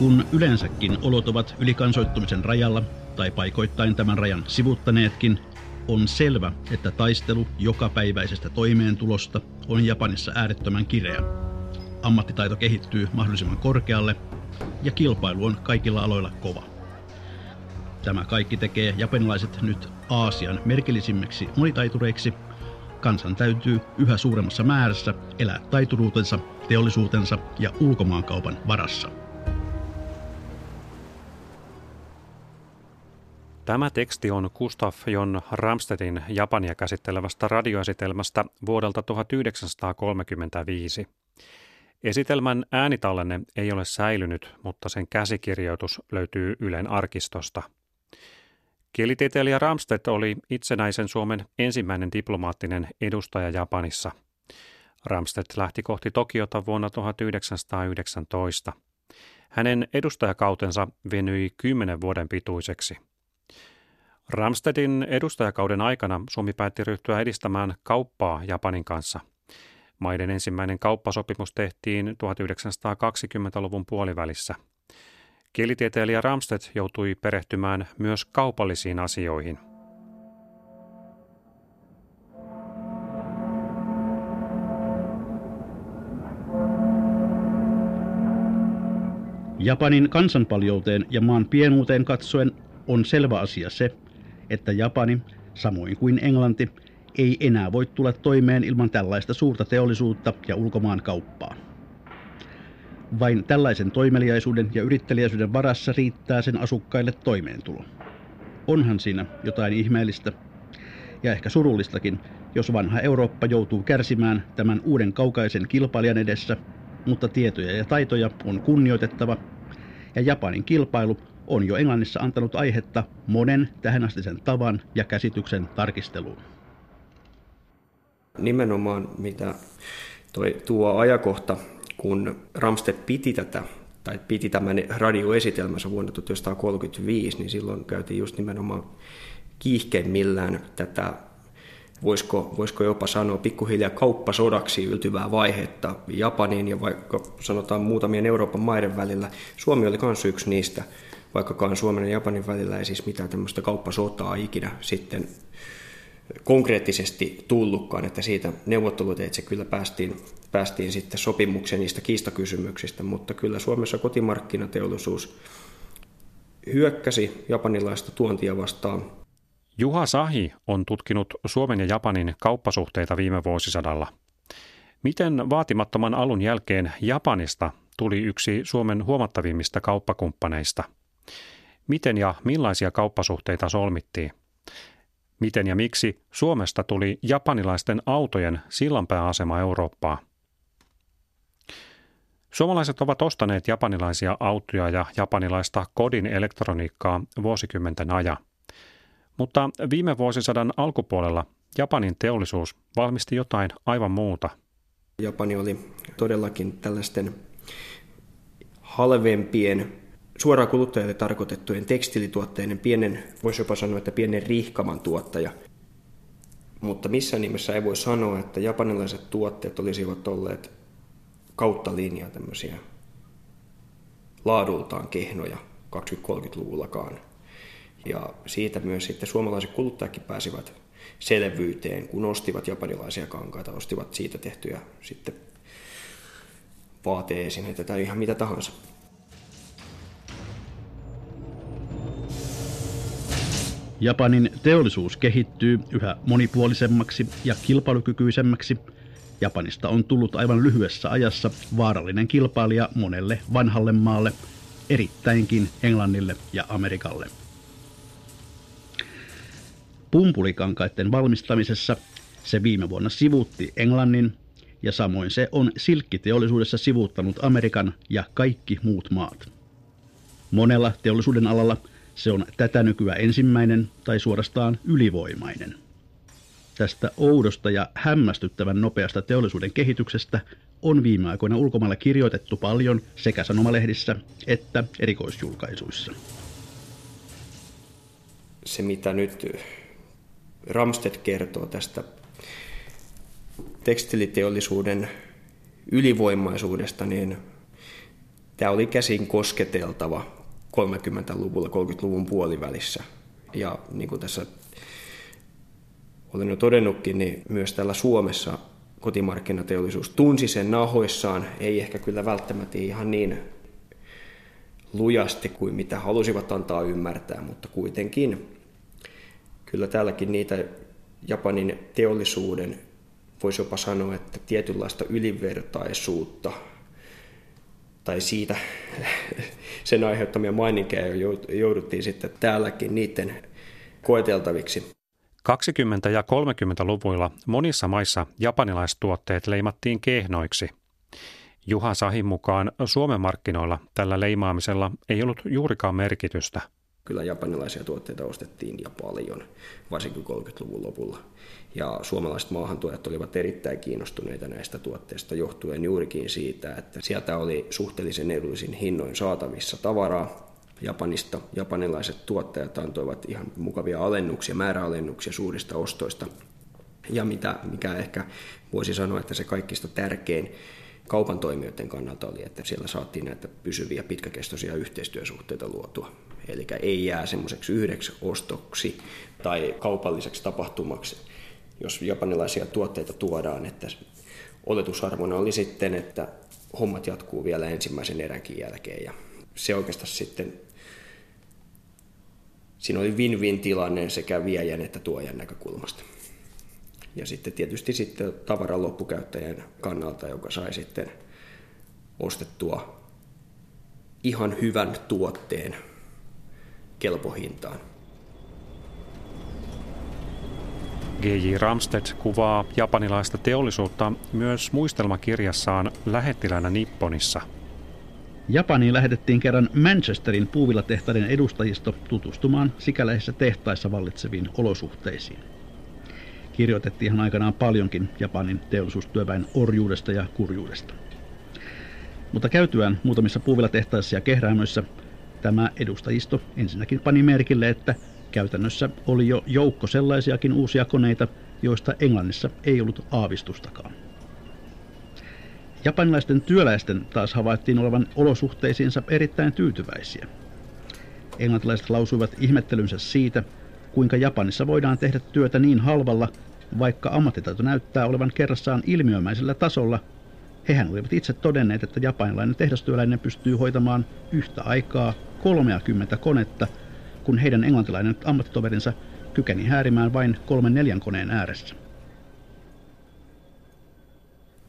Kun yleensäkin olot ovat ylikansoittumisen rajalla tai paikoittain tämän rajan sivuttaneetkin, on selvä, että taistelu jokapäiväisestä toimeentulosta on Japanissa äärettömän kireä. Ammattitaito kehittyy mahdollisimman korkealle ja kilpailu on kaikilla aloilla kova. Tämä kaikki tekee japanilaiset nyt Aasian merkillisimmiksi monitaitureiksi. Kansan täytyy yhä suuremmassa määrässä elää taituruutensa, teollisuutensa ja ulkomaankaupan varassa. Tämä teksti on Gustaf John Ramstedtin Japania käsittelevästä radioesitelmästä vuodelta 1935. Esitelmän äänitallenne ei ole säilynyt, mutta sen käsikirjoitus löytyy Ylen arkistosta. Kielitieteilijä Ramstedt oli itsenäisen Suomen ensimmäinen diplomaattinen edustaja Japanissa. Ramstedt lähti kohti Tokiota vuonna 1919. Hänen edustajakautensa venyi 10 vuoden pituiseksi. Ramstedtin edustajakauden aikana Suomi päätti ryhtyä edistämään kauppaa Japanin kanssa. Maiden ensimmäinen kauppasopimus tehtiin 1920-luvun puolivälissä. Kielitieteilijä Ramstedt joutui perehtymään myös kaupallisiin asioihin. Japanin kansanpaljouteen ja maan pienuuteen katsoen on selvä asia se, että Japani, samoin kuin Englanti, ei enää voi tulla toimeen ilman tällaista suurta teollisuutta ja ulkomaan kauppaa. Vain tällaisen toimeliaisuuden ja yritteliäisyyden varassa riittää sen asukkaille toimeentulo. Onhan siinä jotain ihmeellistä ja ehkä surullistakin, jos vanha Eurooppa joutuu kärsimään tämän uuden kaukaisen kilpailijan edessä, mutta tietoja ja taitoja on kunnioitettava ja Japanin kilpailu on jo Englannissa antanut aihetta monen tähänastisen tavan ja käsityksen tarkisteluun. Nimenomaan mitä tuo ajankohta, kun Ramstedt piti tämän radioesitelmänsä vuonna 1935, niin silloin käytiin just nimenomaan kiihkeimmillään tätä, voisiko jopa sanoa pikkuhiljaa kauppasodaksi yltyvää vaihetta Japaniin ja vaikka sanotaan muutamien Euroopan maiden välillä. Suomi oli myös yksi niistä, vaikkakaan Suomen ja Japanin välillä ei siis mitään tämmöistä kauppasotaa ikinä sitten konkreettisesti tullutkaan, että siitä neuvotteluteitse kyllä päästiin sitten sopimukseen niistä kiistakysymyksistä, mutta kyllä Suomessa kotimarkkinateollisuus hyökkäsi japanilaista tuontia vastaan. Juha Sahi on tutkinut Suomen ja Japanin kauppasuhteita viime vuosisadalla. Miten vaatimattoman alun jälkeen Japanista tuli yksi Suomen huomattavimmista kauppakumppaneista? Miten ja millaisia kauppasuhteita solmittiin? Miten ja miksi Suomesta tuli japanilaisten autojen sillanpääasema Eurooppaa? Suomalaiset ovat ostaneet japanilaisia autoja ja japanilaista kodin elektroniikkaa vuosikymmenten ajan. Mutta viime vuosisadan alkupuolella Japanin teollisuus valmisti jotain aivan muuta. Japani oli todellakin tällaisten halvempien, suoraan kuluttajille tarkoitettujen tekstiilituotteiden pienen, voisi jopa sanoa, että pienen riihkaman tuottaja. Mutta missään nimessä ei voi sanoa, että japanilaiset tuotteet olisivat olleet kautta linjaa tämmöisiä laadultaan kehnoja 20-30-luvullakaan. Ja siitä myös sitten suomalaiset kuluttajatkin pääsivät selvyyteen, kun ostivat japanilaisia kankaita, ostivat siitä tehtyjä sitten vaateesineitä tai ihan mitä tahansa. Japanin teollisuus kehittyy yhä monipuolisemmaksi ja kilpailukykyisemmäksi. Japanista on tullut aivan lyhyessä ajassa vaarallinen kilpailija monelle vanhalle maalle, erittäinkin Englannille ja Amerikalle. Pumpulikankaiden valmistamisessa se viime vuonna sivuutti Englannin ja samoin se on silkkiteollisuudessa sivuuttanut Amerikan ja kaikki muut maat. Monella teollisuuden alalla se on tätä nykyään ensimmäinen tai suorastaan ylivoimainen. Tästä oudosta ja hämmästyttävän nopeasta teollisuuden kehityksestä on viime aikoina ulkomailla kirjoitettu paljon sekä sanomalehdissä että erikoisjulkaisuissa. Se mitä nyt Ramstedt kertoo tästä tekstiiliteollisuuden ylivoimaisuudesta, niin Tämä oli käsin kosketeltava 30-luvulla, 30-luvun puolivälissä. Ja niin kuin tässä olen jo todennutkin, niin myös täällä Suomessa kotimarkkinateollisuus tunsi sen nahoissaan, ei ehkä kyllä välttämättä ihan niin lujasti kuin mitä halusivat antaa ymmärtää, mutta kuitenkin kyllä täälläkin niitä Japanin teollisuuden, voisi jopa sanoa, että tietynlaista ylivertaisuutta tai siitä sen aiheuttamia maininkeja jouduttiin sitten täälläkin niiden koeteltaviksi. 20- ja 30-luvuilla monissa maissa japanilaistuotteet leimattiin kehnoiksi. Juha Sahin mukaan Suomen markkinoilla tällä leimaamisella ei ollut juurikaan merkitystä. Kyllä japanilaisia tuotteita ostettiin ja paljon, varsinkin 30-luvun lopulla. Ja suomalaiset maahantuojat olivat erittäin kiinnostuneita näistä tuotteista johtuen juurikin siitä, että sieltä oli suhteellisen edullisin hinnoin saatavissa tavaraa Japanista. Japanilaiset tuottajat antoivat ihan mukavia alennuksia, määräalennuksia suurista ostoista. Ja mikä ehkä voisi sanoa, että se kaikista tärkein kaupan toimijoiden kannalta oli, että siellä saatiin näitä pysyviä pitkäkestoisia yhteistyösuhteita luotua. Eli ei jää semmoiseksi yhdeksi ostoksi tai kaupalliseksi tapahtumaksi, jos japanilaisia tuotteita tuodaan, että oletusarvona oli sitten, että hommat jatkuu vielä ensimmäisen eränkin jälkeen. Ja se oikeastaan sitten, siinä oli win-win-tilanne sekä viejän että tuojan näkökulmasta. Ja sitten tietysti sitten tavaran loppukäyttäjän kannalta, joka sai sitten ostettua ihan hyvän tuotteen kelpohintaan. G.J. Ramstedt kuvaa japanilaista teollisuutta myös muistelmakirjassaan Lähettilänä Nipponissa. Japaniin lähetettiin kerran Manchesterin puuvillatehtaiden edustajisto tutustumaan sikäläisissä tehtaissa vallitseviin olosuhteisiin. Kirjoitettiin aikanaan paljonkin Japanin teollisuustyöväen orjuudesta ja kurjuudesta. Mutta käytyään muutamissa puuvillatehtaissa ja kehräämöissä tämä edustajisto ensinnäkin pani merkille, että käytännössä oli jo joukko sellaisiakin uusia koneita, joista Englannissa ei ollut aavistustakaan. Japanilaisten työläisten taas havaittiin olevan olosuhteisiinsa erittäin tyytyväisiä. Englantilaiset lausuivat ihmettelynsä siitä, kuinka Japanissa voidaan tehdä työtä niin halvalla, vaikka ammattitaito näyttää olevan kerrassaan ilmiömäisellä tasolla. Hehän olivat itse todenneet, että japanilainen tehdastyöläinen pystyy hoitamaan yhtä aikaa 30 konetta, kun heidän englantilainen ammattitoverinsa kykeni häärimään vain 3-4 koneen ääressä.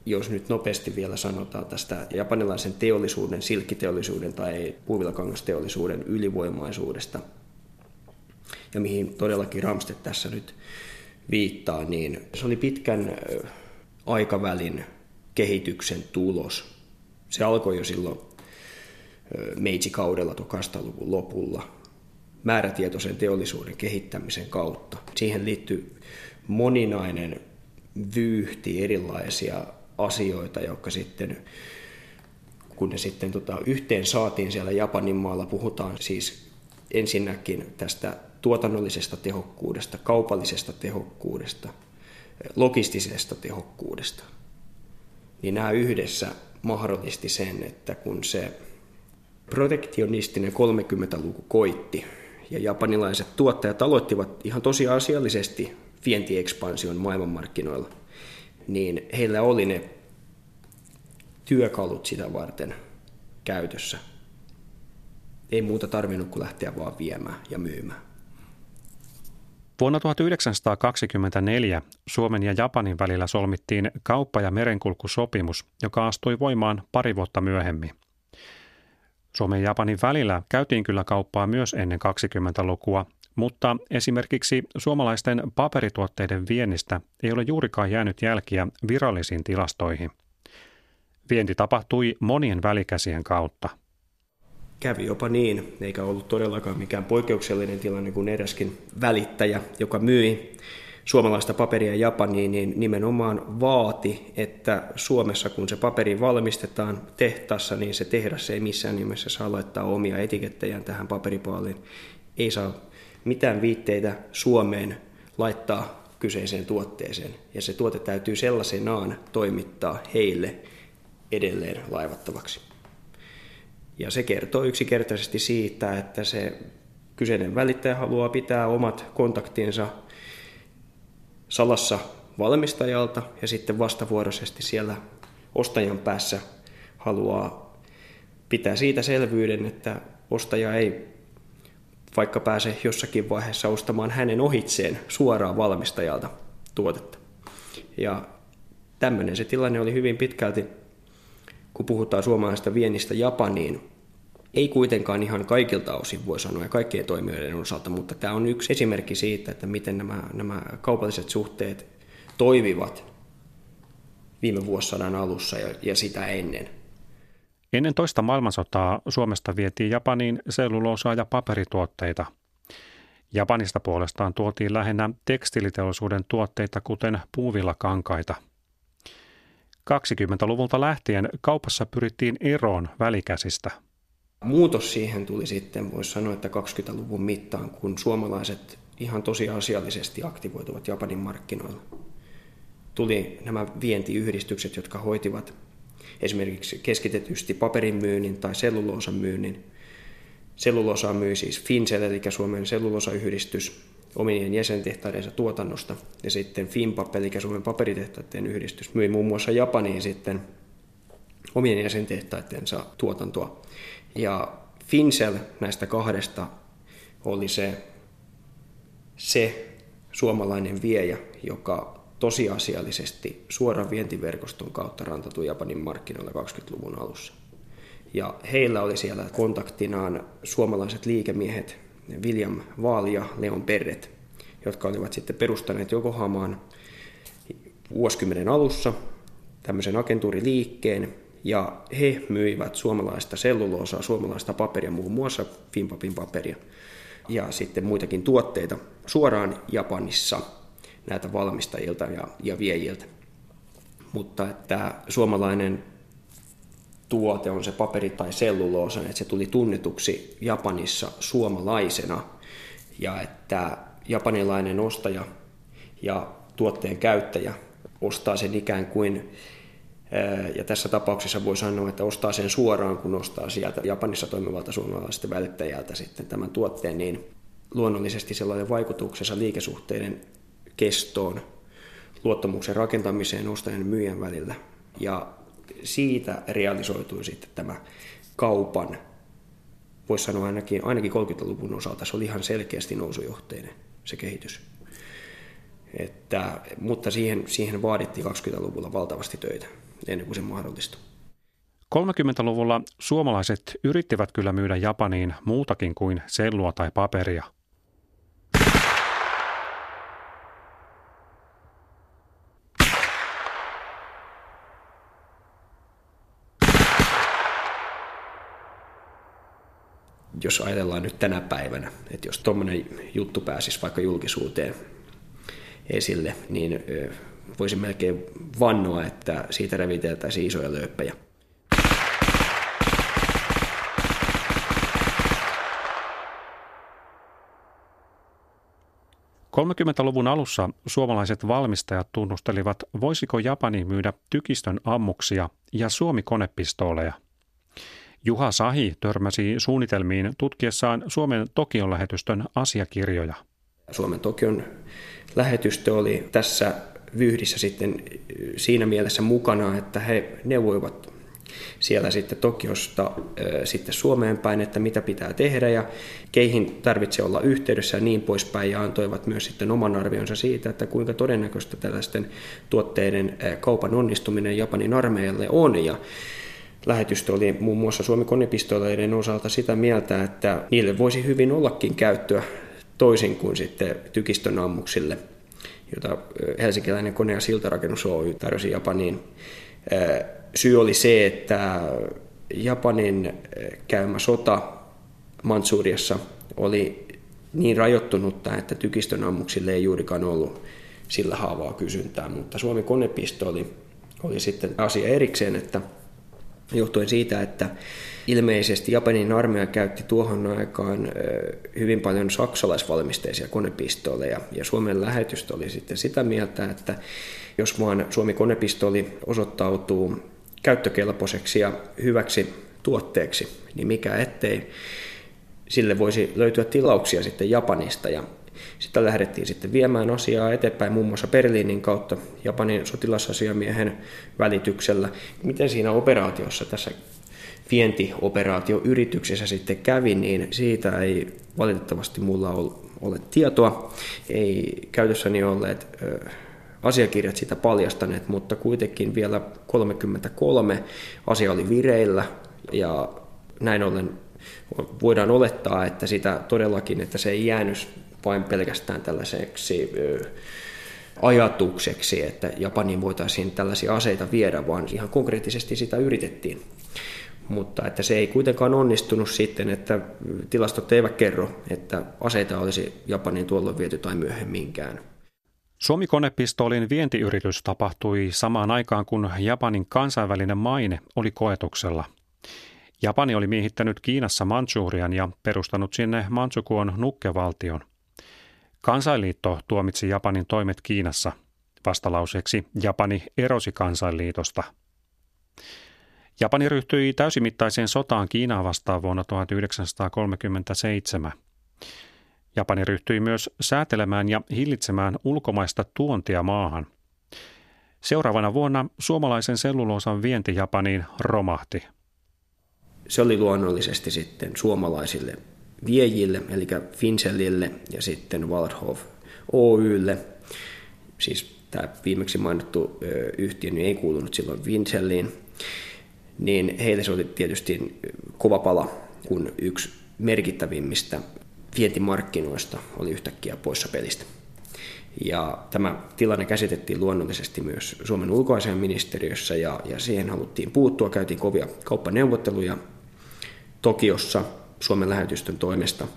Jos nyt nopeasti vielä sanotaan tästä japanilaisen teollisuuden, silkkiteollisuuden tai puuvillakangasteollisuuden ylivoimaisuudesta, ja mihin todellakin Ramstedt tässä nyt viittaa, niin se oli pitkän aikavälin kehityksen tulos. Se alkoi jo silloin Meiji-kaudella 1800-luvun lopulla määrätietoisen teollisuuden kehittämisen kautta. Siihen liittyy moninainen vyyhti erilaisia asioita, jotka sitten, kun ne sitten yhteen saatiin siellä Japanin maalla, puhutaan siis ensinnäkin tästä tuotannollisesta tehokkuudesta, kaupallisesta tehokkuudesta, logistisesta tehokkuudesta, niin nämä yhdessä mahdollisti sen, että kun se protektionistinen 30-luku koitti ja japanilaiset tuottajat aloittivat ihan tosiasiallisesti vientiekspansion maailmanmarkkinoilla, niin heillä oli ne työkalut sitä varten käytössä. Ei muuta tarvinnut kuin lähteä vaan viemään ja myymään. Vuonna 1924 Suomen ja Japanin välillä solmittiin kauppa- ja merenkulkusopimus, joka astui voimaan pari vuotta myöhemmin. Suomen ja Japanin välillä käytiin kyllä kauppaa myös ennen 20-lukua, mutta esimerkiksi suomalaisten paperituotteiden viennistä ei ole juurikaan jäänyt jälkiä virallisiin tilastoihin. Vienti tapahtui monien välikäsien kautta. Kävi jopa niin, eikä ollut todellakaan mikään poikkeuksellinen tilanne, kun eräskin välittäjä, joka myi suomalaista paperia Japaniin, niin nimenomaan vaati, että Suomessa kun se paperi valmistetaan tehtaassa, niin se tehdas ei missään nimessä saa laittaa omia etikettejään tähän paperipaaliin. Ei saa mitään viitteitä Suomeen laittaa kyseiseen tuotteeseen, ja se tuote täytyy sellaisenaan toimittaa heille edelleen laivattavaksi. Ja se kertoo yksinkertaisesti siitä, että se kyseinen välittäjä haluaa pitää omat kontaktinsa salassa valmistajalta ja sitten vastavuoroisesti siellä ostajan päässä haluaa pitää siitä selvyyden, että ostaja ei vaikka pääse jossakin vaiheessa ostamaan hänen ohitseen suoraan valmistajalta tuotetta. Ja tämmöinen se tilanne oli hyvin pitkälti, kun puhutaan suomalaisesta viennistä Japaniin. Ei kuitenkaan ihan kaikilta osin voi sanoa ja kaikkien toimijoiden osalta, mutta tämä on yksi esimerkki siitä, että miten nämä kaupalliset suhteet toimivat viime vuosisadan alussa ja sitä ennen. Ennen toista maailmansotaa Suomesta vietiin Japaniin selluloosaa ja paperituotteita. Japanista puolestaan tuotiin lähinnä tekstiiliteollisuuden tuotteita, kuten puuvillakankaita. 20-luvulta lähtien kaupassa pyrittiin eroon välikäsistä. Muutos siihen tuli sitten, voisi sanoa, että 20-luvun mittaan, kun suomalaiset ihan tosiasiallisesti aktivoituvat Japanin markkinoilla. Tuli nämä vientiyhdistykset, jotka hoitivat esimerkiksi keskitetysti paperin myynnin tai selluloosan myynnin. Selluloosaa myi siis FinCell, eli Suomen selluloosayhdistys, omien jäsentehtaidensa tuotannosta. Ja sitten FinnPap, eli Suomen paperitehtaiden yhdistys, myi muun muassa Japaniin sitten omien jäsentehtaidensa tuotantoa. Ja FinCell näistä kahdesta oli se suomalainen viejä, joka tosiasiallisesti suoran vientiverkoston kautta rantautui Japanin markkinoilla 20-luvun alussa. Ja heillä oli siellä kontaktinaan suomalaiset liikemiehet William Vaalia ja Leon Perret, jotka olivat sitten perustaneet Yokohamaan vuosikymmenen alussa tämmöisen agentuuriliikkeen, ja he myivät suomalaista selluloosaa, suomalaista paperia, muun muassa FinnPapin paperia ja sitten muitakin tuotteita suoraan Japanissa näitä valmistajilta ja viejiltä. Mutta että suomalainen tuote on se paperi tai selluloosa, että se tuli tunnetuksi Japanissa suomalaisena ja että japanilainen ostaja ja tuotteen käyttäjä ostaa sen ikään kuin, ja tässä tapauksessa voi sanoa, että ostaa sen suoraan, kun ostaa sieltä Japanissa toimivalta suomalaiselta välittäjältä sitten tämän tuotteen, niin luonnollisesti sellainen vaikutuksensa liikesuhteiden kestoon, luottamuksen rakentamiseen ostajan ja myyjän välillä. Ja siitä realisoitui sitten tämä kaupan, voisi sanoa ainakin 30-luvun osalta, se oli ihan selkeästi nousujohteinen se kehitys. Mutta siihen vaadittiin 20-luvulla valtavasti töitä ennen kuin se mahdollistui. 30-luvulla suomalaiset yrittivät kyllä myydä Japaniin muutakin kuin sellua tai paperia. Jos ajatellaan nyt tänä päivänä, että jos tuommoinen juttu pääsisi vaikka julkisuuteen esille, niin voisin melkein vannoa, että siitä reviteltäisiin isoja löyppejä. '30-luvun alussa suomalaiset valmistajat tunnustelivat, voisiko Japaniin myydä tykistön ammuksia ja Suomi-konepistooleja. Juha Sahi törmäsi suunnitelmiin tutkiessaan Suomen Tokion lähetystön asiakirjoja. Suomen Tokion lähetystö oli tässä vyyhdissä sitten siinä mielessä mukana, että he neuvoivat siellä sitten Tokiosta sitten Suomeen päin, että mitä pitää tehdä ja keihin tarvitsee olla yhteydessä ja niin poispäin. Ja antoivat myös sitten oman arvionsa siitä, että kuinka todennäköistä tällaisten tuotteiden kaupan onnistuminen Japanin armeijalle on. Ja lähetystö oli muun muassa Suomi-konepistooleiden osalta sitä mieltä, että niille voisi hyvin ollakin käyttöä toisin kuin sitten tykistön ammuksille, jota helsinkiläinen Kone- ja Siltarakennus Oy tarjosi Japaniin. Syy oli se, että Japanin käymä sota Mantsuriassa oli niin rajoittunutta, että tykistön ammuksille ei juurikaan ollut sillä haavaa kysyntää, mutta Suomi-konepistooli oli sitten asia erikseen, että johtuen siitä, että ilmeisesti Japanin armeija käytti tuohon aikaan hyvin paljon saksalaisvalmisteisia konepistooleja. Ja Suomen lähetystö oli sitten sitä mieltä, että jos vaan Suomi-konepistooli osoittautuu käyttökelpoiseksi ja hyväksi tuotteeksi, niin mikä ettei. Sille voisi löytyä tilauksia sitten Japanista ja sitä lähdettiin sitten viemään asiaa eteenpäin muun muassa Berliinin kautta Japanin sotilasasiamiehen välityksellä. Miten siinä operaatiossa, tässä vientioperaatioyrityksessä sitten kävi, niin siitä ei valitettavasti mulla ole tietoa. Ei käytössäni olleet asiakirjat sitä paljastaneet, mutta kuitenkin vielä 33 asia oli vireillä ja näin ollen voidaan olettaa, että sitä todellakin, että se ei jäänyt vain pelkästään tällaiseksi ajatukseksi, että Japaniin voitaisiin tällaisia aseita viedä, vaan ihan konkreettisesti sitä yritettiin. Mutta että se ei kuitenkaan onnistunut sitten, että tilastot eivät kerro, että aseita olisi Japaniin tuolloin viety tai myöhemminkään. Suomi-konepistoolin vientiyritys tapahtui samaan aikaan, kun Japanin kansainvälinen maine oli koetuksella. Japani oli miehittänyt Kiinassa Mantsurian ja perustanut sinne Mantsukun nukkevaltion. Kansainliitto tuomitsi Japanin toimet Kiinassa. Vastalauseeksi Japani erosi Kansainliitosta. Japani ryhtyi täysimittaiseen sotaan Kiinaa vastaan vuonna 1937. Japani ryhtyi myös säätelemään ja hillitsemään ulkomaista tuontia maahan. Seuraavana vuonna suomalaisen selluloosan vienti Japaniin romahti. Se oli luonnollisesti sitten suomalaisille viejille, eli FinCellille ja sitten Waldhof Oylle. Siis tämä viimeksi mainittu yhtiö niin ei kuulunut silloin FinCelliin. Niin heille se oli tietysti kova pala, kun yksi merkittävimmistä vientimarkkinoista oli yhtäkkiä poissa pelistä. Ja tämä tilanne käsitettiin luonnollisesti myös Suomen ulkoasiainministeriössä ja siihen haluttiin puuttua. Käytiin kovia kauppaneuvotteluja Tokiossa Suomen lähetystön toimesta.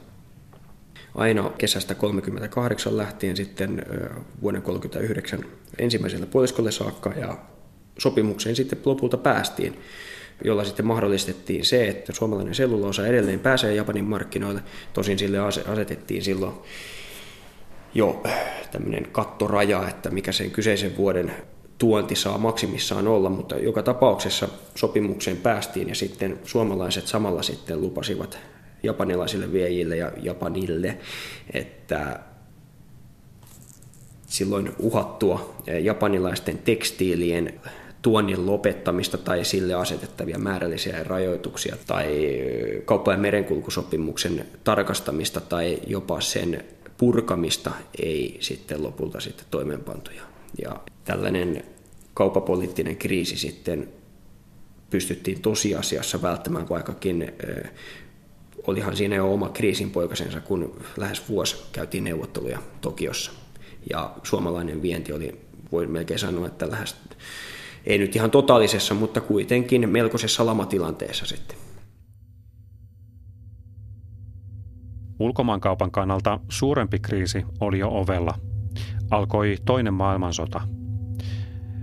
Aina kesästä 1938 lähtien sitten vuoden 1939 ensimmäiselle puoliskolle saakka ja sopimukseen sitten lopulta päästiin, jolla sitten mahdollistettiin se, että suomalainen selluloosa edelleen pääsee Japanin markkinoille. Tosin sille asetettiin silloin jo tämmöinen kattoraja, että mikä sen kyseisen vuoden tuonti saa maksimissaan olla, mutta joka tapauksessa sopimukseen päästiin ja sitten suomalaiset samalla sitten lupasivat japanilaisille viejille ja Japanille, että silloin uhattua japanilaisten tekstiilien tuonnin lopettamista tai sille asetettavia määrällisiä rajoituksia tai kauppa- ja merenkulkusopimuksen tarkastamista tai jopa sen purkamista ei sitten lopulta sitten toimeenpantuja. Ja tällainen kauppapoliittinen kriisi sitten pystyttiin tosiasiassa välttämään, vaikkakin olihan siinä jo oma kriisinpoikasensa, kun lähes vuosi käytiin neuvotteluja Tokiossa. Ja suomalainen vienti oli, voi melkein sanoa, että lähes, ei nyt ihan totaalisessa, mutta kuitenkin melkoisessa lamatilanteessa sitten. Ulkomaankaupan kannalta suurempi kriisi oli jo ovella. Alkoi toinen maailmansota.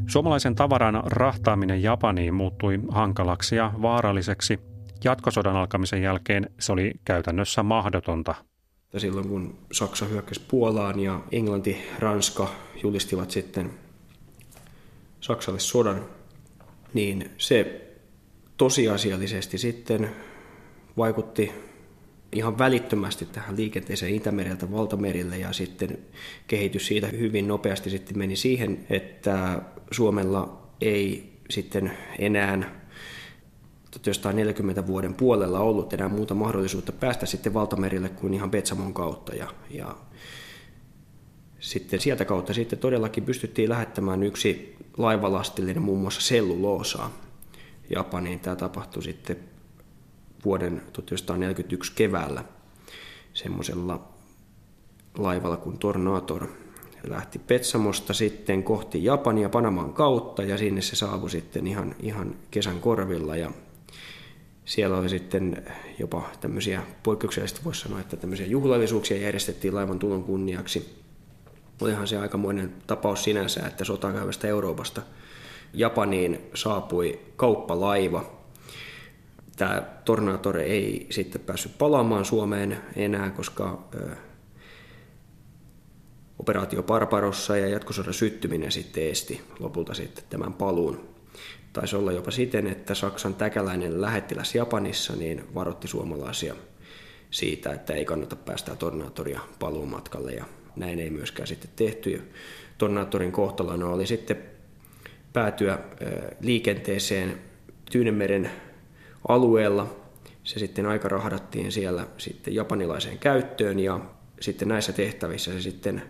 Suomalaisen tavaran rahtaaminen Japaniin muuttui hankalaksi ja vaaralliseksi. Jatkosodan alkamisen jälkeen se oli käytännössä mahdotonta. Silloin kun Saksa hyökkäsi Puolaan ja Englanti, Ranska julistivat sitten Saksalle sodan, niin se tosiasiallisesti sitten vaikutti ihan välittömästi tähän liikenteeseen Itämereltä valtamerille ja sitten kehitys siitä hyvin nopeasti sitten meni siihen, että Suomella ei sitten enää 1940 vuoden puolella ollut enää muuta mahdollisuutta päästä sitten valtamerille kuin ihan Petsamon kautta ja sitten sieltä kautta sitten todellakin pystyttiin lähettämään yksi laivalastillinen muun muassa selluloosaa Japaniin. Tämä tapahtui sitten vuoden 1941 keväällä semmoisella laivalla kuin Tornator. Lähti Petsamosta sitten kohti Japania Panaman kautta ja sinne se saavui sitten ihan kesän korvilla ja siellä oli sitten jopa tämmöisiä, poikkeuksellisesti voisi sanoa, että tämmöisiä juhlallisuuksia järjestettiin laivan tulon kunniaksi. Olihan se aikamoinen tapaus sinänsä, että sotaa käyvästä Euroopasta Japaniin saapui kauppalaiva. Tämä Tornator ei sitten päässyt palaamaan Suomeen enää, koska operaatio Barbarossa ja jatkosodan syttyminen sitten esti lopulta sitten tämän paluun. Taisi olla jopa siten, että Saksan täkäläinen lähettiläs Japanissa niin varoitti suomalaisia siitä, että ei kannata päästää Tornatoria paluumatkalle, ja näin ei myöskään sitten tehty. Tornatorin kohtalana oli sitten päätyä liikenteeseen Tyynenmeren alueella. Se sitten aika rahdattiin siellä sitten japanilaiseen käyttöön, ja sitten näissä tehtävissä se sitten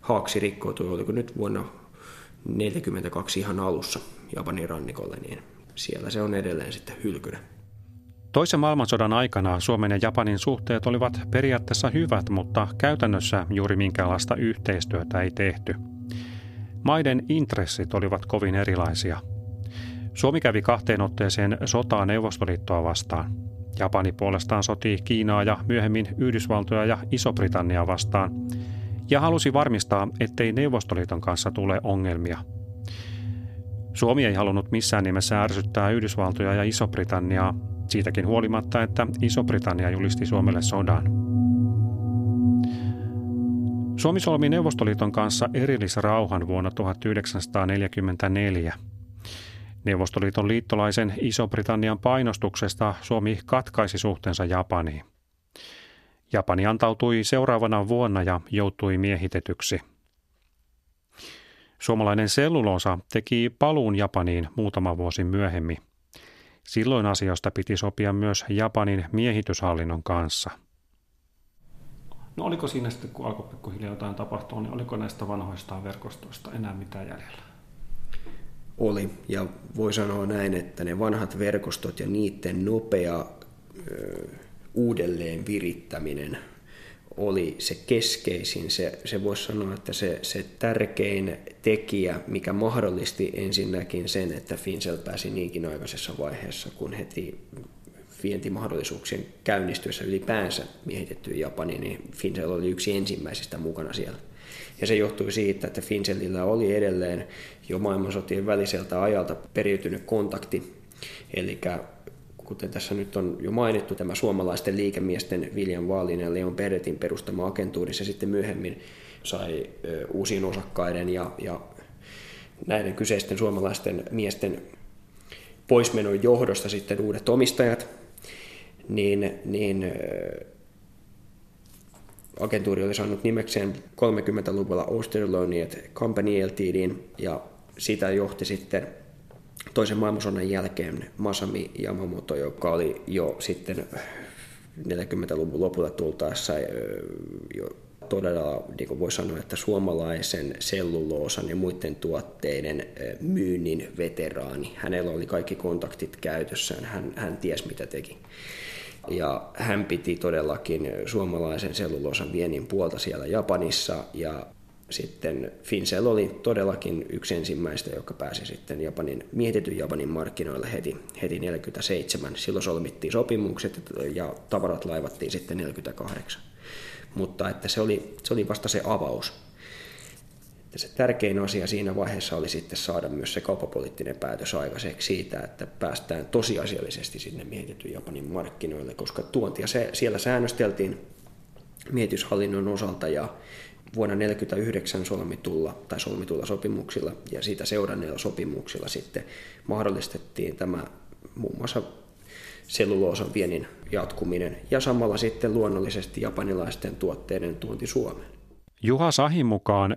haaksi rikkoutui, oliko nyt vuonna 1942 ihan alussa Japanin rannikolle, niin siellä se on edelleen sitten hylkynä. Toisen maailmansodan aikana Suomen ja Japanin suhteet olivat periaatteessa hyvät, mutta käytännössä juuri minkäänlaista yhteistyötä ei tehty. Maiden intressit olivat kovin erilaisia. Suomi kävi 2 otteeseen sotaa Neuvostoliittoa vastaan. Japani puolestaan sotii Kiinaa ja myöhemmin Yhdysvaltoja ja Iso-Britanniaa vastaan ja halusi varmistaa, ettei Neuvostoliiton kanssa tule ongelmia. Suomi ei halunnut missään nimessä ärsyttää Yhdysvaltoja ja Iso-Britanniaa, siitäkin huolimatta, että Iso-Britannia julisti Suomelle sodan. Suomi solmi Neuvostoliiton kanssa erillisrauhan vuonna 1944. Neuvostoliiton liittolaisen Iso-Britannian painostuksesta Suomi katkaisi suhteensa Japaniin. Japani antautui seuraavana vuonna ja joutui miehitetyksi. Suomalainen selluloosa teki paluun Japaniin muutama vuosi myöhemmin. Silloin asiasta piti sopia myös Japanin miehityshallinnon kanssa. No oliko siinä sitten, kun alkoi pikkuhiljaa jotain tapahtua, niin oliko näistä vanhoista verkostoista enää mitään jäljellä? Oli, ja voi sanoa näin, että ne vanhat verkostot ja niiden nopea uudelleen virittäminen oli se keskeisin. Se voisi sanoa, että se tärkein tekijä, mikä mahdollisti ensinnäkin sen, että FinCell pääsi niinkin aikaisessa vaiheessa, kun heti vientimahdollisuuksien käynnistyessä ylipäänsä miehitettyyn Japaniin, niin FinCell oli yksi ensimmäisistä mukana siellä. Ja se johtui siitä, että FinCellillä oli edelleen jo maailmansotien väliseltä ajalta periytynyt kontakti, eli kuten tässä nyt on jo mainittu, tämä suomalaisten liikemiesten William Vaalian ja Leon Perretin perustama agentuuri, se sitten myöhemmin sai uusien osakkaiden ja näiden kyseisten suomalaisten miesten poismenon johdosta sitten uudet omistajat, niin agentuuri oli saanut nimekseen 30-luvulla Osterloani et Company Ltd, ja sitä johti sitten toisen maailmansodan jälkeen Masami Yamamoto, joka oli jo sitten 40-luvun lopulla tultaessa jo todella, niin kuin voi sanoa, että suomalaisen selluloosan ja muiden tuotteiden myynnin veteraani. Hänellä oli kaikki kontaktit käytössään, hän tiesi mitä teki. Ja hän piti todellakin suomalaisen selluloosan viennin puolta siellä Japanissa, ja sitten FinCell oli todellakin yksi ensimmäistä, joka pääsi sitten miehitetyn Japanin markkinoille heti 47. Silloin solmittiin sopimukset ja tavarat laivattiin sitten 48. Mutta että se oli vasta se avaus. Että se tärkein asia siinä vaiheessa oli sitten saada myös se kauppapoliittinen päätös aikaiseksi siitä, että päästään tosiasiallisesti sinne miehitetyn Japanin markkinoille, koska tuontia siellä säännösteltiin miehityshallinnon osalta ja vuonna 1949 solmitulla sopimuksilla ja siitä seuranneilla sopimuksilla sitten mahdollistettiin tämä muun muassa selluloosan viennin jatkuminen ja samalla sitten luonnollisesti japanilaisten tuotteiden tuonti Suomeen. Juha Sahin mukaan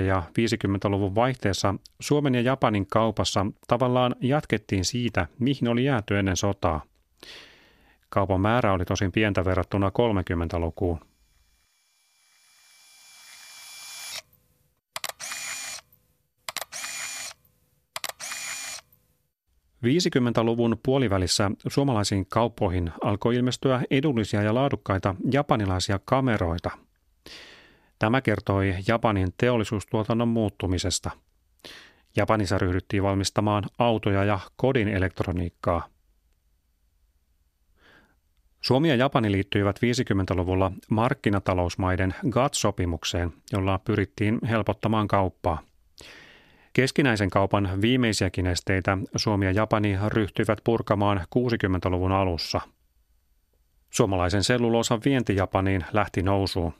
40- ja 50-luvun vaihteessa Suomen ja Japanin kaupassa tavallaan jatkettiin siitä, mihin oli jääty ennen sotaa. Kaupan määrä oli tosin pientä verrattuna 30-lukuun. '50-luvun puolivälissä suomalaisiin kauppoihin alkoi ilmestyä edullisia ja laadukkaita japanilaisia kameroita. Tämä kertoi Japanin teollisuustuotannon muuttumisesta. Japanissa ryhdyttiin valmistamaan autoja ja kodin elektroniikkaa. Suomi ja Japani liittyivät 50-luvulla markkinatalousmaiden GATT-sopimukseen, jolla pyrittiin helpottamaan kauppaa. Keskinäisen kaupan viimeisiäkin esteitä Suomi ja Japani ryhtyivät purkamaan 60-luvun alussa. Suomalaisen selluloosan vienti Japaniin lähti nousuun.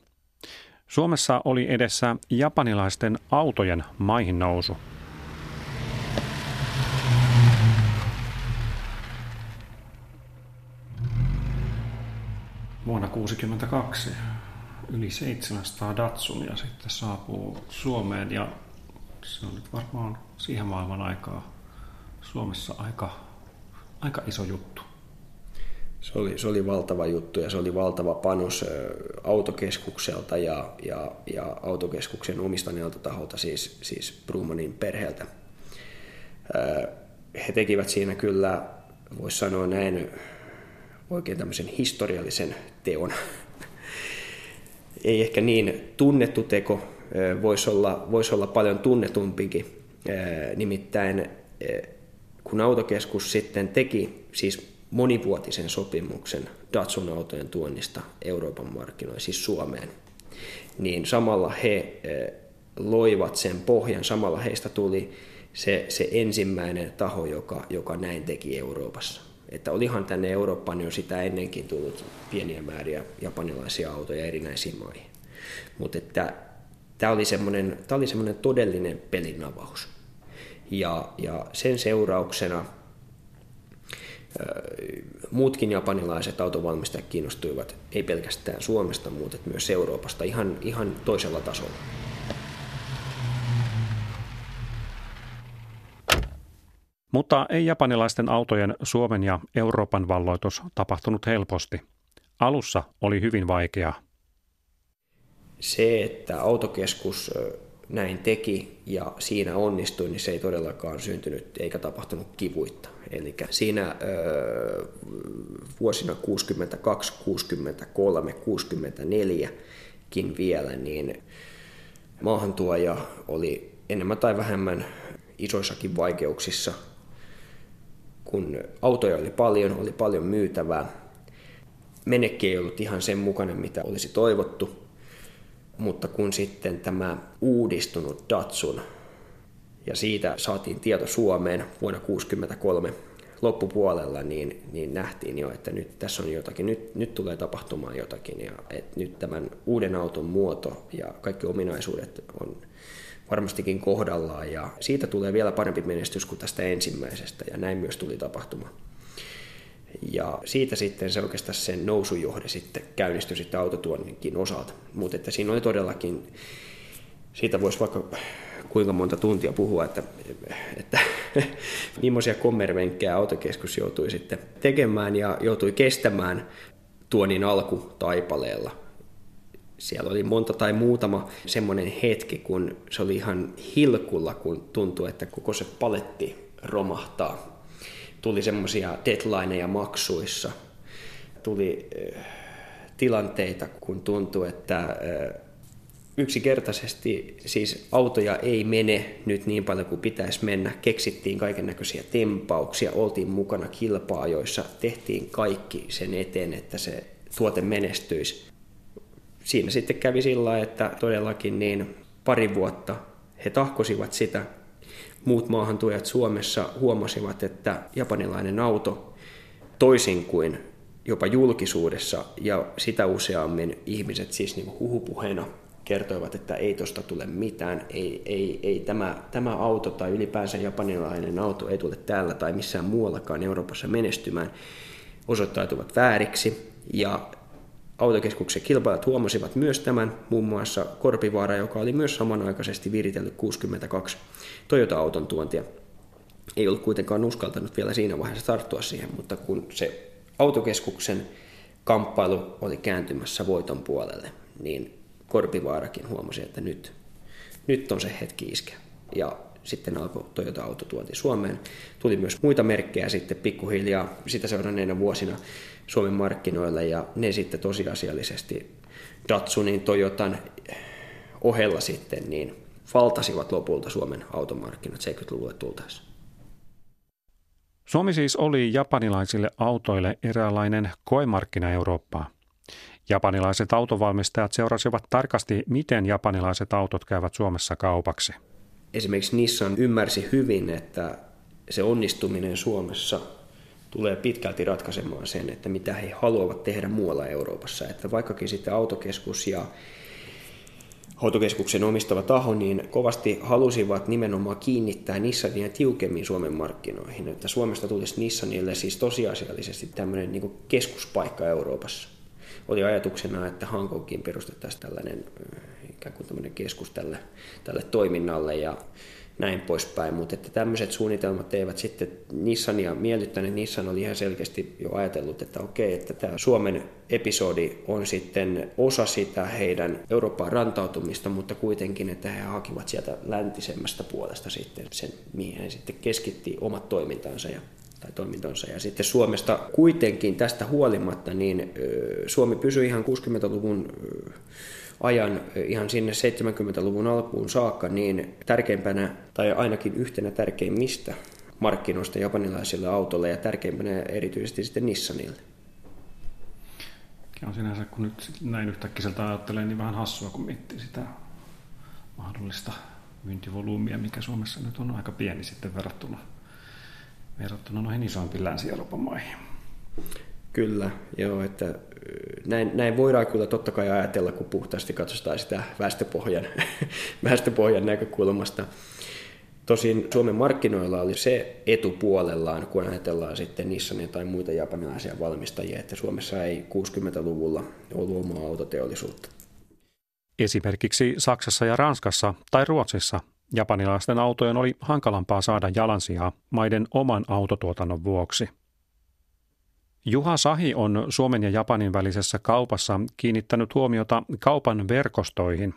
Suomessa oli edessä japanilaisten autojen maihin nousu. 162 yli 700 Datsunia sitten saapuu Suomeen, ja se on nyt varmaan siihen maailman aikaa Suomessa aika iso juttu. Se oli valtava juttu, ja se oli valtava panos autokeskukselta ja autokeskuksen omistaneelta taholta, siis Brumonin perheeltä. He tekivät siinä kyllä, voisi sanoa näin, oikein tämmöisen historiallisen teon. Ei ehkä niin tunnettu teko, voisi olla paljon tunnetumpikin. Nimittäin kun autokeskus sitten teki siis monivuotisen sopimuksen Datsun autojen tuonnista Euroopan markkinoille, siis Suomeen, niin samalla he loivat sen pohjan, samalla heistä tuli se ensimmäinen taho, joka näin teki Euroopassa. Että olihan tänne Eurooppaan jo sitä ennenkin tullut pieniä määriä japanilaisia autoja erinäisiin maihin. Mutta tämä oli semmoinen todellinen pelin avaus. Ja sen seurauksena muutkin japanilaiset autovalmistajat kiinnostuivat, ei pelkästään Suomesta, mutta myös Euroopasta ihan toisella tasolla. Mutta ei japanilaisten autojen Suomen ja Euroopan valloitus tapahtunut helposti. Alussa oli hyvin vaikeaa. Se, että autokeskus näin teki ja siinä onnistui, niin se ei todellakaan syntynyt eikä tapahtunut kivuitta. Eli siinä vuosina 62, 63, 64kin vielä, niin maahantuoja oli enemmän tai vähemmän isoissakin vaikeuksissa. Kun autoja oli paljon myytävää. Menekki ei ollut ihan sen mukainen, mitä olisi toivottu. Mutta kun sitten tämä uudistunut Datsun, ja siitä saatiin tieto Suomeen vuonna 1963 loppupuolella, niin nähtiin jo, että nyt tässä on jotakin, nyt tulee tapahtumaan jotakin. Ja että nyt tämän uuden auton muoto ja kaikki ominaisuudet on varmastikin kohdallaan, ja siitä tulee vielä parempi menestys kuin tästä ensimmäisestä, ja näin myös tuli tapahtuma. Ja siitä sitten se oikeastaan sen nousujohde sitten käynnistyi sitten autotuonninkin osalta. Mutta että siinä oli todellakin, siitä voisi vaikka kuinka monta tuntia puhua, että millaisia kommervenkkejä autokeskus joutui sitten tekemään ja joutui kestämään tuonin alkutaipaleella. Siellä oli monta tai muutama semmoinen hetki, kun se oli ihan hilkulla, kun tuntui, että koko se paletti romahtaa. Tuli semmoisia deadlineja maksuissa. Tuli tilanteita, kun tuntui, että yksinkertaisesti siis autoja ei mene nyt niin paljon kuin pitäisi mennä. Keksittiin kaikennäköisiä tempauksia, oltiin mukana kilpa-ajoissa, tehtiin kaikki sen eteen, että se tuote menestyisi. Siinä sitten kävi sillä lailla, että todellakin niin pari vuotta he tahkosivat sitä. Muut maahantuojat Suomessa huomasivat, että japanilainen auto, toisin kuin jopa julkisuudessa ja sitä useammin ihmiset siis niin huhupuheena kertoivat, että ei tuosta tule mitään, ei tämä auto tai ylipäänsä japanilainen auto ei tule täällä tai missään muuallakaan Euroopassa menestymään, osoittautuvat vääriksi. Ja autokeskuksen kilpailijat huomasivat myös tämän, muun muassa Korpivaara, joka oli myös samanaikaisesti viritellyt 62 Toyota-auton tuontia. Ei ollut kuitenkaan uskaltanut vielä siinä vaiheessa tarttua siihen, mutta kun se autokeskuksen kamppailu oli kääntymässä voiton puolelle, niin Korpivaarakin huomasi, että nyt on se hetki iskeä. Ja sitten alkoi Toyota-auto tuonti Suomeen. Tuli myös muita merkkejä sitten pikkuhiljaa sitä seuranneina vuosina Suomen markkinoille, ja ne sitten tosiasiallisesti Datsunin, Toyotan ohella sitten niin valtasivat lopulta Suomen automarkkinat 70-luvulle tultaessa. Suomi siis oli japanilaisille autoille eräänlainen koemarkkina Eurooppaa. Japanilaiset autovalmistajat seurasivat tarkasti, miten japanilaiset autot käyvät Suomessa kaupaksi. Esimerkiksi Nissan ymmärsi hyvin, että se onnistuminen Suomessa tulee pitkälti ratkaisemaan sen, että mitä he haluavat tehdä muualla Euroopassa. Että vaikkakin sitten autokeskus ja autokeskuksen omistava taho, niin kovasti halusivat nimenomaan kiinnittää Nissania tiukemmin Suomen markkinoihin. Että Suomesta tulisi Nissanille siis tosiasiallisesti tämmöinen niin kuin keskuspaikka Euroopassa. oli ajatuksena, että Hongkongiin perustettaisiin tällainen ikään kuin tämmöinen keskus tälle toiminnalle ja näin poispäin, mutta että tämmöiset suunnitelmat eivät sitten Nissania miellyttäneet. Nissan oli ihan selkeästi jo ajatellut, että okei, että tämä Suomen episodi on sitten osa sitä heidän Eurooppaan rantautumista, mutta kuitenkin, että he hakivat sieltä läntisemmästä puolesta sitten sen, mihin he sitten keskitti omat toimintansa toimintonsa. Ja sitten Suomesta kuitenkin tästä huolimatta, niin Suomi pysyi ihan 60-luvun ajan ihan sinne 70-luvun alkuun saakka niin tärkeimpänä tai ainakin yhtenä tärkeimmistä markkinoista japanilaisille autoille ja tärkeimpänä erityisesti sitten Nissanille. On sinänsä, kun nyt näin yhtäkkiseltä ajattelee, niin vähän hassua, kun miettii sitä mahdollista myyntivolyymia, mikä Suomessa nyt on aika pieni sitten verrattuna noihin isompiin Länsi-Euroopan maihin. Kyllä, joo, että näin voidaan kyllä totta kai ajatella, kun puhtaasti katsotaan sitä väestöpohjan näkökulmasta. Tosin Suomen markkinoilla oli se etupuolellaan, kun ajatellaan sitten Nissania tai muita japanilaisia valmistajia, että Suomessa ei 60-luvulla ollut omaa autoteollisuutta. Esimerkiksi Saksassa ja Ranskassa tai Ruotsissa japanilaisten autojen oli hankalampaa saada jalansijaa maiden oman autotuotannon vuoksi. Juha Sahi on Suomen ja Japanin välisessä kaupassa kiinnittänyt huomiota kaupan verkostoihin.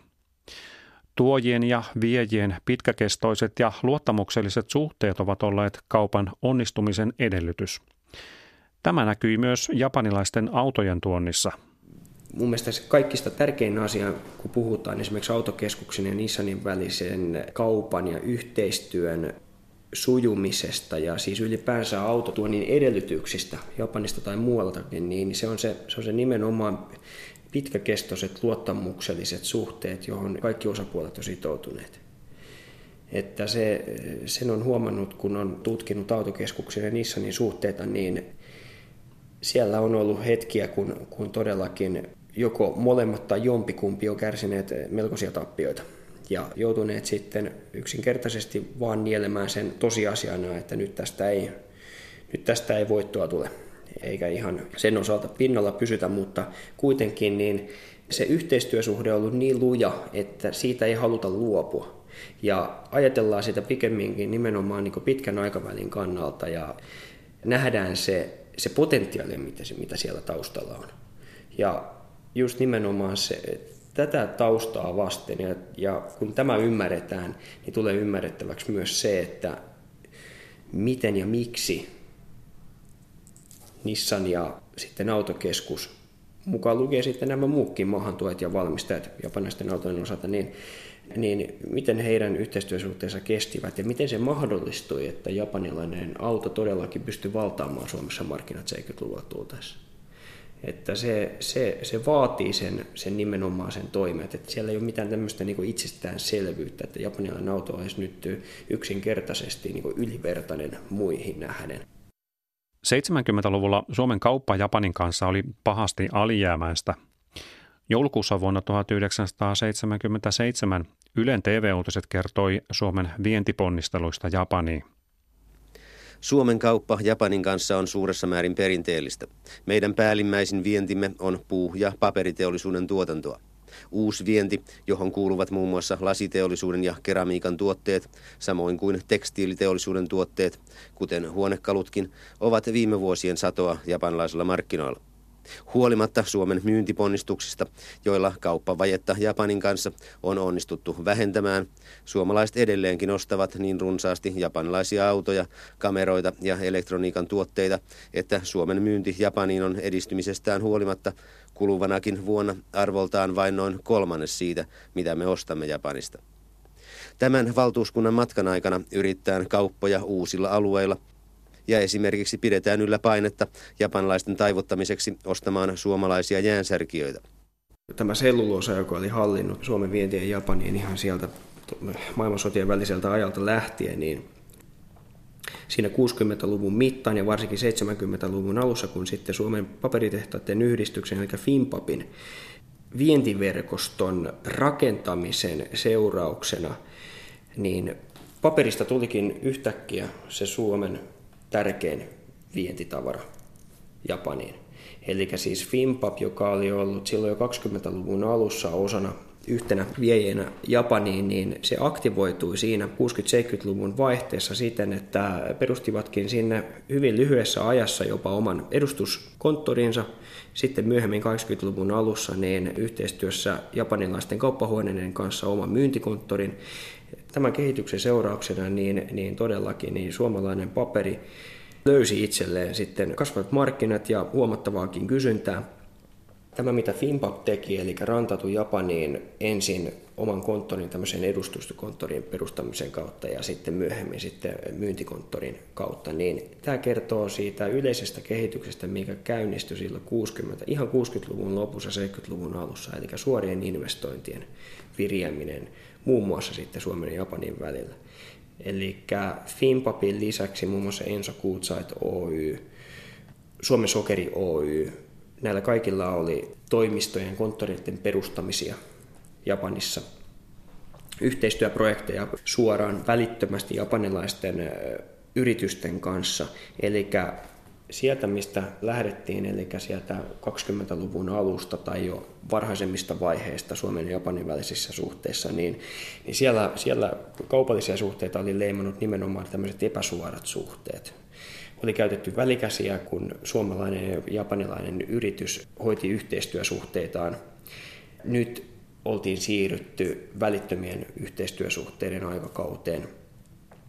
Tuojien ja viejien pitkäkestoiset ja luottamukselliset suhteet ovat olleet kaupan onnistumisen edellytys. Tämä näkyy myös japanilaisten autojen tuonnissa. Mun mielestä se kaikista tärkein asia, kun puhutaan esimerkiksi autokeskuksen ja Nissanin välisen kaupan ja yhteistyön sujumisesta ja siis ylipäänsä autotuonnin edellytyksistä Japanista tai muualtakin, niin se on se nimenomaan pitkäkestoiset luottamukselliset suhteet, johon kaikki osapuolet on sitoutuneet. Että sen on huomannut, kun on tutkinut autokeskuksen ja Nissanin suhteita, niin siellä on ollut hetkiä, kun todellakin joko molemmat tai jompikumpi on kärsineet melkoisia tappioita ja joutuneet sitten yksinkertaisesti vaan nielemään sen tosiasiana, että nyt tästä ei voittoa tule, eikä ihan sen osalta pinnalla pysytä, mutta kuitenkin niin se yhteistyösuhde on ollut niin luja, että siitä ei haluta luopua. Ja ajatellaan sitä pikemminkin nimenomaan niin kuin pitkän aikavälin kannalta ja nähdään se potentiaali, mitä siellä taustalla on. Ja just nimenomaan se, tätä taustaa vasten, ja kun tämä ymmärretään, niin tulee ymmärrettäväksi myös se, että miten ja miksi Nissan ja sitten autokeskus, mukaan lukee sitten nämä muutkin maahantuojat ja valmistajat japanilaisten autojen osalta, niin miten heidän yhteistyösuhteensa kestivät ja miten se mahdollistui, että japanilainen auto todellakin pystyi valtaamaan Suomessa markkinat 70-luvulla tultaessa. Että se vaatii sen nimenomaan sen toimet, että siellä ei ole mitään tämmöistä niin kuin itsestäänselvyyttä, että japanilainen auto olisi nyt yksinkertaisesti niin kuin ylivertainen muihin nähden. 70-luvulla Suomen kauppa Japanin kanssa oli pahasti alijäämäistä. Joulukuussa vuonna 1977 Ylen TV-uutiset kertoi Suomen vientiponnisteluista Japaniin. Suomen kauppa Japanin kanssa on suuressa määrin perinteellistä. Meidän päällimmäisin vientimme on puu- ja paperiteollisuuden tuotantoa. Uusi vienti, johon kuuluvat muun muassa lasiteollisuuden ja keramiikan tuotteet, samoin kuin tekstiiliteollisuuden tuotteet, kuten huonekalutkin, ovat viime vuosien satoa japanilaisilla markkinoilla. Huolimatta Suomen myyntiponnistuksista, joilla kauppavajetta Japanin kanssa on onnistuttu vähentämään, suomalaiset edelleenkin ostavat niin runsaasti japanilaisia autoja, kameroita ja elektroniikan tuotteita, että Suomen myynti Japaniin on edistymisestään huolimatta kuluvanakin vuonna arvoltaan vain noin kolmannes siitä, mitä me ostamme Japanista. Tämän valtuuskunnan matkan aikana yritetään kauppoja uusilla alueilla, ja esimerkiksi pidetään yllä painetta japanilaisten taivuttamiseksi ostamaan suomalaisia jäänsärkijöitä. Tämä selluloosa, joka oli hallinnut Suomen vientiä Japaniin ihan sieltä maailmansotien väliseltä ajalta lähtien, niin siinä 60-luvun mittaan ja varsinkin 70-luvun alussa, kun sitten Suomen paperitehtaiden yhdistyksen, eli FinnPapin vientiverkoston rakentamisen seurauksena, niin paperista tulikin yhtäkkiä se Suomen tärkein vientitavara Japaniin. Eli siis FinnPap, joka oli ollut silloin jo 20-luvun alussa osana yhtenä viejänä Japaniin, niin se aktivoitui siinä 60-70-luvun vaihteessa siten, että perustivatkin sinne hyvin lyhyessä ajassa jopa oman edustuskonttorinsa. Sitten myöhemmin 80-luvun alussa niin yhteistyössä japanilaisten kauppahuoneiden kanssa oman myyntikonttorin. Tämän kehityksen seurauksena niin todellakin niin suomalainen paperi löysi itselleen sitten kasvavat markkinat ja huomattavaakin kysyntää. Tämä, mitä FinnPap teki, eli rantautui Japaniin ensin oman konttorin, tämmöisen edustustokonttorin perustamisen kautta ja sitten myöhemmin sitten myyntikonttorin kautta, niin tämä kertoo siitä yleisestä kehityksestä, mikä käynnistyi silloin ihan 60-luvun lopussa 70-luvun alussa, eli suorien investointien viriäminen muun muassa sitten Suomen ja Japanin välillä. Eli FinnPapin lisäksi muun muassa Enso Kuutsait Oy, Suomen Sokeri Oy, näillä kaikilla oli toimistojen, konttoreiden perustamisia Japanissa. Yhteistyöprojekteja suoraan välittömästi japanilaisten yritysten kanssa. Eli sieltä, mistä lähdettiin, eli sieltä 20-luvun alusta tai jo varhaisemmista vaiheista Suomen ja Japanin välisissä suhteissa, niin siellä kaupallisia suhteita oli leimannut nimenomaan tämmöiset epäsuorat suhteet. Oli käytetty välikäsiä, kun suomalainen ja japanilainen yritys hoiti yhteistyösuhteitaan. Nyt oltiin siirrytty välittömien yhteistyösuhteiden aikakauteen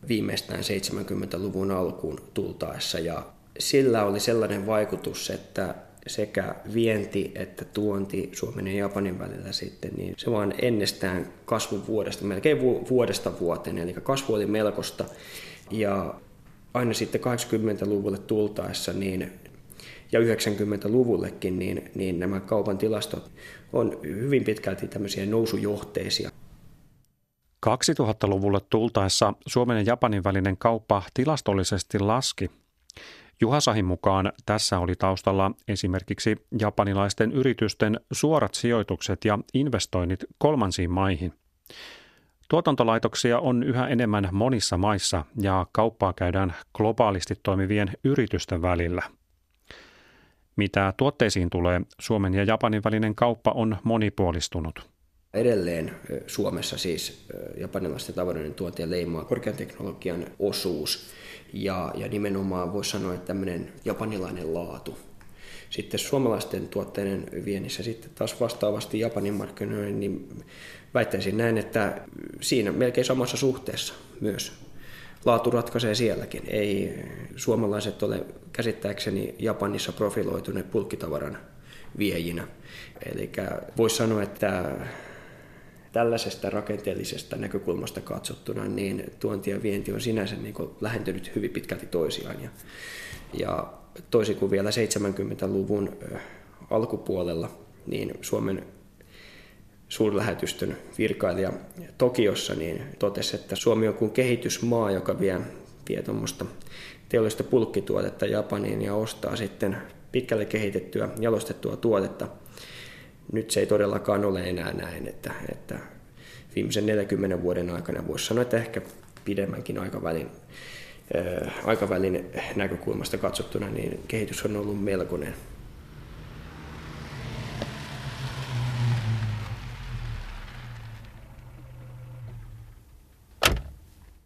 viimeistään 70-luvun alkuun tultaessa. Ja sillä oli sellainen vaikutus, että sekä vienti että tuonti Suomen ja Japanin välillä sitten, niin se vaan ennestään kasvu melkein vuodesta vuoteen. Eli kasvu oli melkoista ja aina sitten 80-luvulle tultaessa ja 90-luvullekin niin nämä kaupan tilastot on hyvin pitkälti tämmöisiä nousujohteisia. 2000-luvulle tultaessa Suomen ja Japanin välinen kauppa tilastollisesti laski. Juha Sahin mukaan tässä oli taustalla esimerkiksi japanilaisten yritysten suorat sijoitukset ja investoinnit kolmansiin maihin. Tuotantolaitoksia on yhä enemmän monissa maissa ja kauppaa käydään globaalisti toimivien yritysten välillä. Mitä tuotteisiin tulee, Suomen ja Japanin välinen kauppa on monipuolistunut. Edelleen Suomessa siis japanilaisten tavaroiden tuontia leimaa korkean teknologian osuus ja nimenomaan voisi sanoa, että tämmöinen japanilainen laatu. Sitten suomalaisten tuotteiden viennissä sitten taas vastaavasti Japanin markkinoille, niin väittäisin näin, että siinä melkein samassa suhteessa myös. Laatu ratkaisee sielläkin. Ei suomalaiset ole käsittääkseni Japanissa profiloituneet pulkkitavaran viejinä. Eli voisi sanoa, että tällaisesta rakenteellisesta näkökulmasta katsottuna niin tuonti ja vienti on sinänsä niin kuin lähentynyt hyvin pitkälti toisiaan. Ja toisin kuin vielä 70-luvun alkupuolella, niin Suomen suurlähetystön virkailija Tokiossa niin totesi, että Suomi on kuin kehitysmaa, joka vie tuommoista teollista pulkkituotetta Japaniin ja ostaa sitten pitkälle kehitettyä, jalostettua tuotetta. Nyt se ei todellakaan ole enää näin, että viimeisen 40 vuoden aikana voisi sanoa, että ehkä pidemmänkin aikavälin näkökulmasta katsottuna, niin kehitys on ollut melkoinen.